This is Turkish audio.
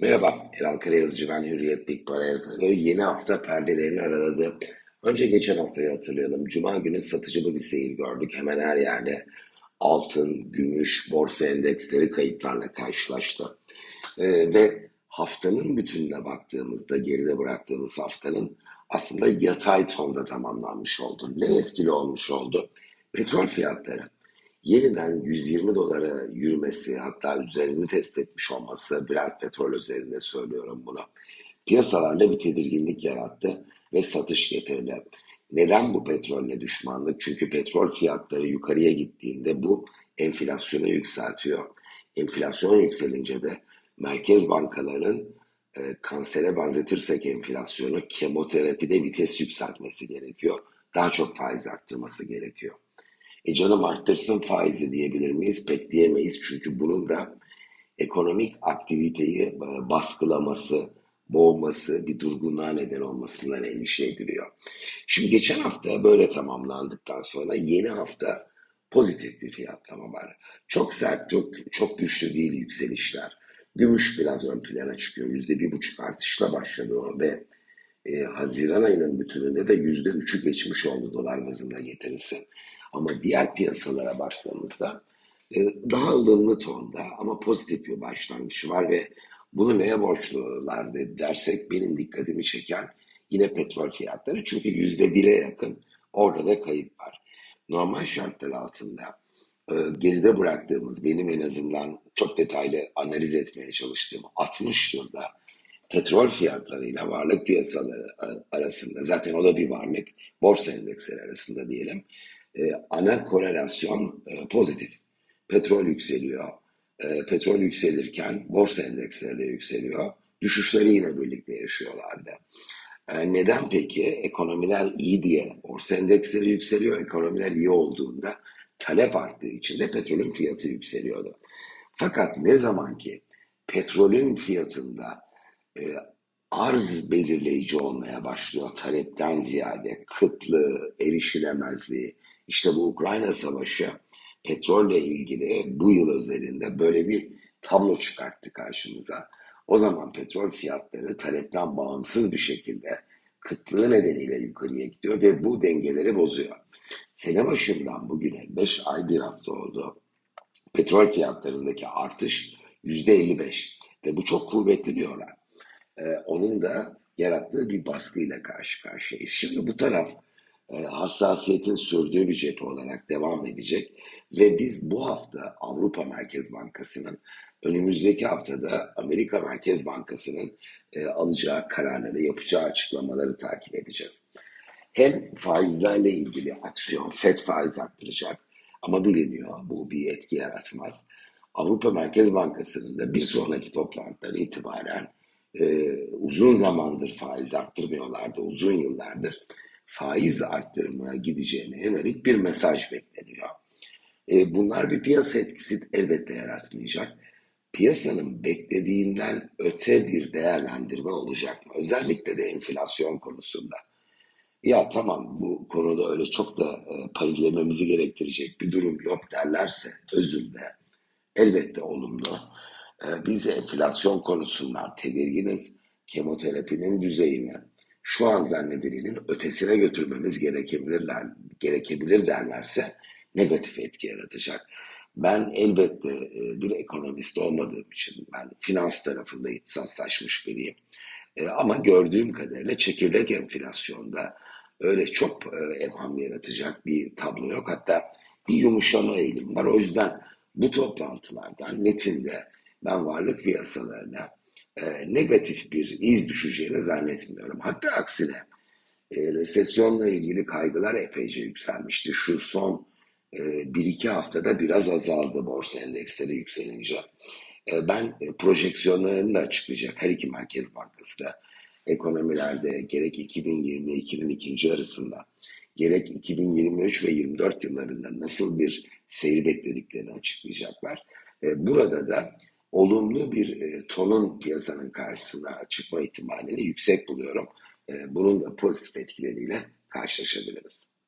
Merhaba, İlhan Karayazıcı ben Hürriyet Big Barayazıcı. Yeni hafta perdelerini araladı. Önce geçen haftayı hatırlayalım. Cuma günü satıcılı bir seyir gördük. Hemen her yerde altın, gümüş, borsa endeksleri kayıplarla karşılaştı. Ve haftanın bütününe baktığımızda, geride bıraktığımız haftanın aslında yatay tonda tamamlanmış oldu. Ne etkili olmuş oldu? Petrol fiyatları. Yeniden 120 dolara yürümesi, hatta üzerini test etmiş olması, Brent petrol üzerinde söylüyorum bunu, piyasalarla bir tedirginlik yarattı ve satış getirdi. Neden bu petrolle düşmanlık? Çünkü petrol fiyatları yukarıya gittiğinde bu enflasyonu yükseltiyor. Enflasyon yükselince de merkez bankalarının kansere benzetirsek enflasyonu, kemoterapide vites yükseltmesi gerekiyor. Daha çok faiz arttırması gerekiyor. Canım arttırsın faizi diyebilir miyiz? Pek diyemeyiz, çünkü bunun da ekonomik aktiviteyi baskılaması, boğması, bir durgunluğa neden olmasından endişe ediliyor. Şimdi geçen hafta böyle tamamlandıktan sonra yeni hafta pozitif bir fiyatlama var. Çok sert, çok güçlü değil yükselişler. Gümüş biraz ön plana çıkıyor. %1,5 artışla başladı orada. Haziran ayının bütününde de %3'ü geçmiş oldu dolar bazında getirisi. Ama diğer piyasalara baktığımızda daha ılımlı tonda ama pozitif bir başlangıç var ve bunu neye borçlular dersek benim dikkatimi çeken yine petrol fiyatları. Çünkü %1'e yakın orada da kayıp var. Normal şartlar altında geride bıraktığımız, benim en azından çok detaylı analiz etmeye çalıştığım 60 yılda petrol fiyatlarıyla varlık piyasaları arasında, zaten o da bir varlık, borsa endeksleri arasında diyelim, ana korelasyon pozitif. Petrol yükseliyor. Petrol yükselirken borsa endeksleri de yükseliyor. Düşüşleri yine birlikte yaşıyorlardı. Neden peki? Ekonomiler iyi diye borsa endeksleri yükseliyor. Ekonomiler iyi olduğunda, talep arttığı için de petrolün fiyatı yükseliyordu. Fakat ne zaman ki petrolün fiyatında arz belirleyici olmaya başlıyor, talepten ziyade kıtlığı, erişilemezliği, İşte bu Ukrayna Savaşı petrolle ilgili bu yıl özelinde böyle bir tablo çıkarttı karşımıza. O zaman petrol fiyatları talepten bağımsız bir şekilde kıtlığı nedeniyle yukarıya gidiyor ve bu dengeleri bozuyor. Sene başından bugüne 5 ay 1 hafta oldu. Petrol fiyatlarındaki artış %55 ve bu çok kuvvetli diyorlar. Onun da yarattığı bir baskıyla karşı karşıyayız. Şimdi bu taraf hassasiyetin sürdüğü bir cephe olarak devam edecek ve biz bu hafta Avrupa Merkez Bankası'nın, önümüzdeki haftada Amerika Merkez Bankası'nın alacağı kararları, yapacağı açıklamaları takip edeceğiz. Hem faizlerle ilgili aksiyon, FED faiz arttıracak ama biliniyor bu bir etki yaratmaz. Avrupa Merkez Bankası'nın da bir sonraki toplantıdan itibaren uzun zamandır faiz arttırmıyorlardı, uzun yıllardır faiz arttırmaya gideceğine yönelik bir mesaj bekleniyor. Bunlar bir piyasa etkisi elbette yaratmayacak. Piyasanın beklediğinden öte bir değerlendirme olacak mı? Özellikle de enflasyon konusunda. Ya tamam, bu konuda öyle çok da paniklememizi gerektirecek bir durum yok derlerse özünde elbette olumlu. Biz enflasyon konusundan tedirginiz. Kemoterapinin düzeyini şu an zannedilenin ötesine götürmemiz gerekebilir derlerse negatif etki yaratacak. Ben elbette bir ekonomist olmadığım için, ben finans tarafında ihtisaslaşmış biriyim. Ama gördüğüm kadarıyla çekirdek enflasyonda öyle çok evham yaratacak bir tablo yok. Hatta bir yumuşama eğilim var. O yüzden bu toplantılardan netinde ben varlık piyasalarına negatif bir iz düşeceğini zannetmiyorum. Hatta aksine resesyonla ilgili kaygılar epeyce yükselmişti. Şu son 1-2 haftada biraz azaldı borsa endeksleri yükselince. Ben projeksiyonlarını da açıklayacak her iki merkez bankası da ekonomilerde gerek 2020-2022 arasında, gerek 2023 ve 2024 yıllarında nasıl bir seyir beklediklerini açıklayacaklar. Burada da olumlu bir tonun piyasanın karşısına çıkma ihtimalini yüksek buluyorum. Bunun da pozitif etkileriyle karşılaşabiliriz.